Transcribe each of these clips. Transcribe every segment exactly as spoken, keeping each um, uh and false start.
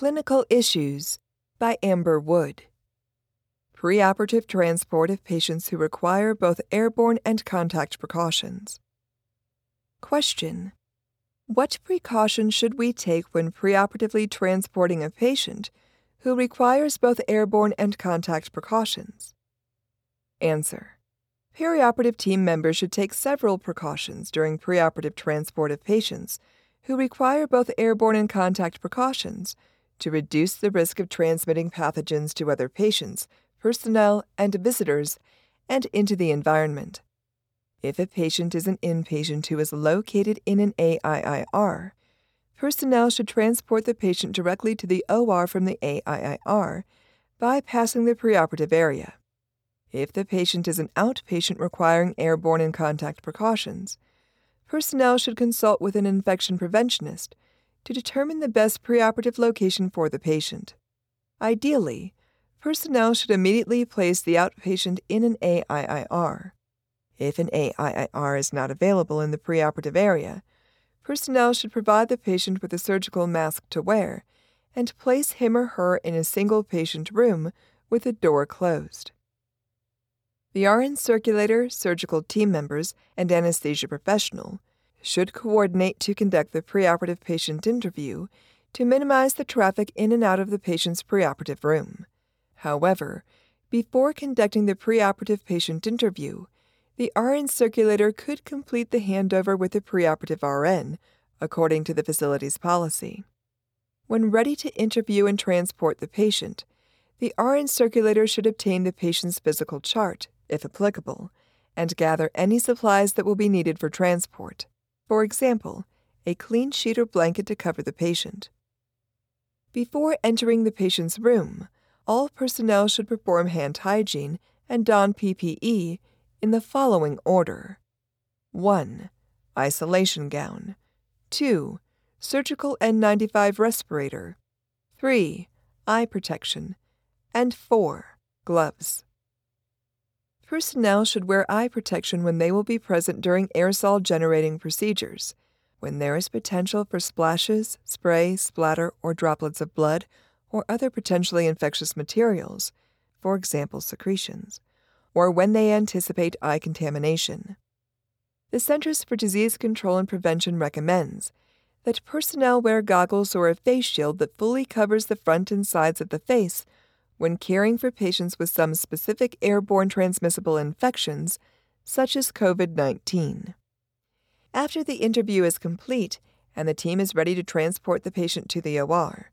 Clinical Issues by Amber Wood. Preoperative transport of patients who require both airborne and contact precautions. Question: what precautions should we take when preoperatively transporting a patient who requires both airborne and contact precautions? Answer: perioperative team members should take several precautions during preoperative transport of patients who require both airborne and contact precautions to reduce the risk of transmitting pathogens to other patients, personnel, and visitors, and into the environment. If a patient is an inpatient who is located in an A I I R, personnel should transport the patient directly to the O R from the A I I R, bypassing the preoperative area. If the patient is an outpatient requiring airborne and contact precautions, personnel should consult with an infection preventionist to determine the best preoperative location for the patient. Ideally, personnel should immediately place the outpatient in an A I I R. If an A I I R is not available in the preoperative area, personnel should provide the patient with a surgical mask to wear and place him or her in a single patient room with the door closed. The R N circulator, surgical team members, and anesthesia professional should coordinate to conduct the preoperative patient interview to minimize the traffic in and out of the patient's preoperative room. However, before conducting the preoperative patient interview, the R N circulator could complete the handover with the preoperative R N, according to the facility's policy. When ready to interview and transport the patient, the R N circulator should obtain the patient's physical chart, if applicable, and gather any supplies that will be needed for transport. For example, a clean sheet or blanket to cover the patient. Before entering the patient's room, all personnel should perform hand hygiene and don P P E in the following order. one. Isolation gown. two. Surgical N ninety-five respirator. three. Eye protection. And four. Gloves. Personnel should wear eye protection when they will be present during aerosol-generating procedures, when there is potential for splashes, spray, splatter, or droplets of blood or other potentially infectious materials, for example secretions, or when they anticipate eye contamination. The Centers for Disease Control and Prevention recommends that personnel wear goggles or a face shield that fully covers the front and sides of the face when caring for patients with some specific airborne transmissible infections, such as COVID nineteen. After the interview is complete and the team is ready to transport the patient to the O R,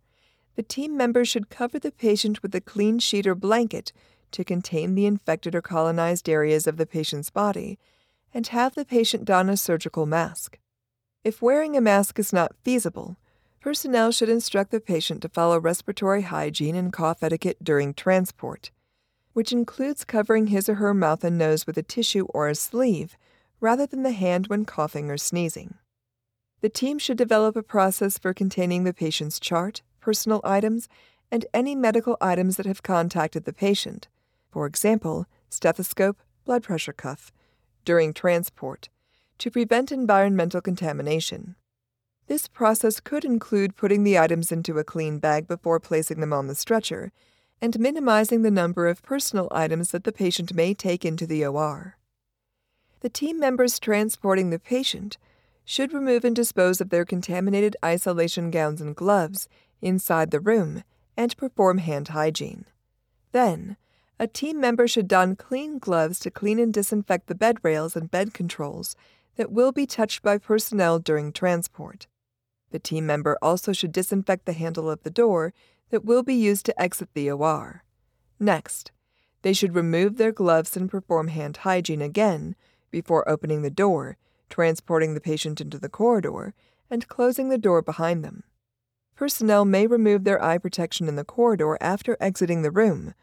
the team member should cover the patient with a clean sheet or blanket to contain the infected or colonized areas of the patient's body and have the patient don a surgical mask. If wearing a mask is not feasible, personnel should instruct the patient to follow respiratory hygiene and cough etiquette during transport, which includes covering his or her mouth and nose with a tissue or a sleeve rather than the hand when coughing or sneezing. The team should develop a process for containing the patient's chart, personal items, and any medical items that have contacted the patient, for example, stethoscope, blood pressure cuff, during transport, to prevent environmental contamination. This process could include putting the items into a clean bag before placing them on the stretcher and minimizing the number of personal items that the patient may take into the O R. The team members transporting the patient should remove and dispose of their contaminated isolation gowns and gloves inside the room and perform hand hygiene. Then, a team member should don clean gloves to clean and disinfect the bed rails and bed controls that will be touched by personnel during transport. The team member also should disinfect the handle of the door that will be used to exit the O R. Next, they should remove their gloves and perform hand hygiene again before opening the door, transporting the patient into the corridor, and closing the door behind them. Personnel may remove their eye protection in the corridor after exiting the room,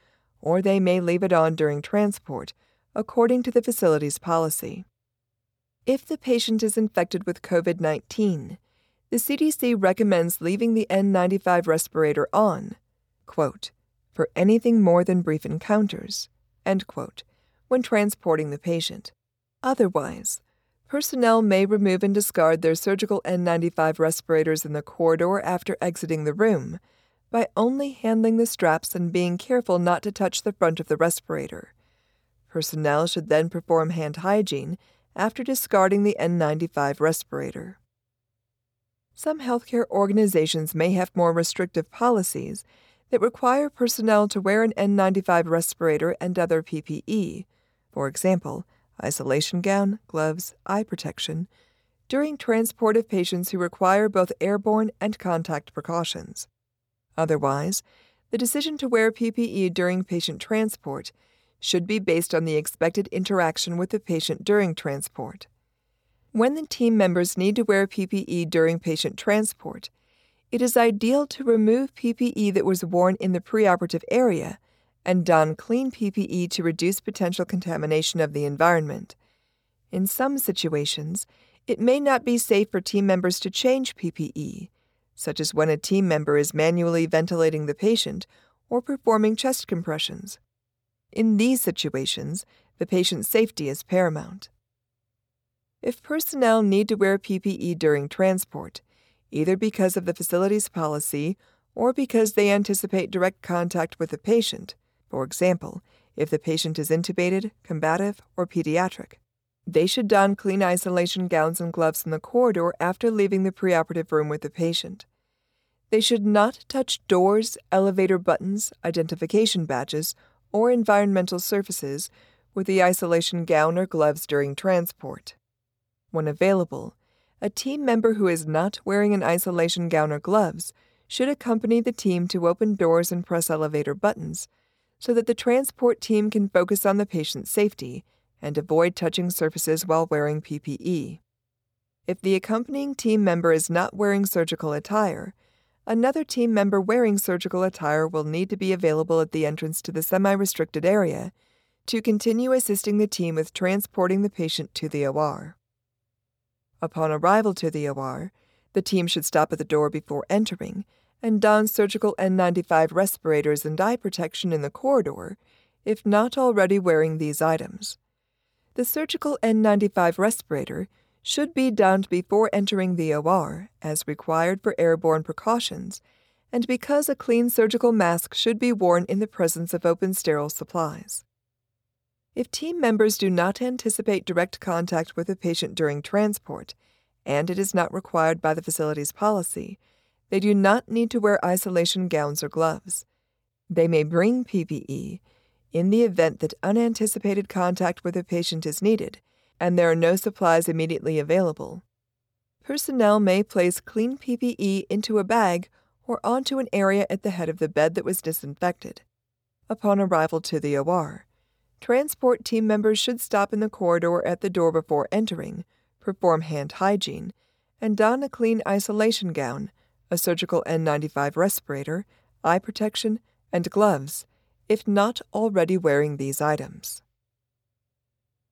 or they may leave it on during transport, according to the facility's policy. If the patient is infected with COVID nineteen, the C D C recommends leaving the N ninety-five respirator on, quote, for anything more than brief encounters, end quote, when transporting the patient. Otherwise, personnel may remove and discard their surgical N ninety-five respirators in the corridor after exiting the room, by only handling the straps and being careful not to touch the front of the respirator. Personnel should then perform hand hygiene after discarding the N ninety-five respirator. Some healthcare organizations may have more restrictive policies that require personnel to wear an N ninety-five respirator and other P P E, for example, isolation gown, gloves, eye protection, during transport of patients who require both airborne and contact precautions. Otherwise, the decision to wear P P E during patient transport should be based on the expected interaction with the patient during transport. When the team members need to wear P P E during patient transport, it is ideal to remove P P E that was worn in the preoperative area and don clean P P E to reduce potential contamination of the environment. In some situations, it may not be safe for team members to change P P E, such as when a team member is manually ventilating the patient or performing chest compressions. In these situations, the patient's safety is paramount. If personnel need to wear P P E during transport, either because of the facility's policy or because they anticipate direct contact with the patient, for example, if the patient is intubated, combative, or pediatric, they should don clean isolation gowns and gloves in the corridor after leaving the preoperative room with the patient. They should not touch doors, elevator buttons, identification badges, or environmental surfaces with the isolation gown or gloves during transport. When available, a team member who is not wearing an isolation gown or gloves should accompany the team to open doors and press elevator buttons so that the transport team can focus on the patient's safety and avoid touching surfaces while wearing P P E. If the accompanying team member is not wearing surgical attire, another team member wearing surgical attire will need to be available at the entrance to the semi-restricted area to continue assisting the team with transporting the patient to the O R. Upon arrival to the O R, the team should stop at the door before entering and don surgical N ninety-five respirators and eye protection in the corridor if not already wearing these items. The surgical N ninety-five respirator should be donned before entering the O R as required for airborne precautions and because a clean surgical mask should be worn in the presence of open sterile supplies. If team members do not anticipate direct contact with a patient during transport, and it is not required by the facility's policy, they do not need to wear isolation gowns or gloves. They may bring P P E in the event that unanticipated contact with a patient is needed and there are no supplies immediately available. Personnel may place clean P P E into a bag or onto an area at the head of the bed that was disinfected. Upon arrival to the O R, transport team members should stop in the corridor at the door before entering, perform hand hygiene, and don a clean isolation gown, a surgical N ninety-five respirator, eye protection, and gloves, if not already wearing these items.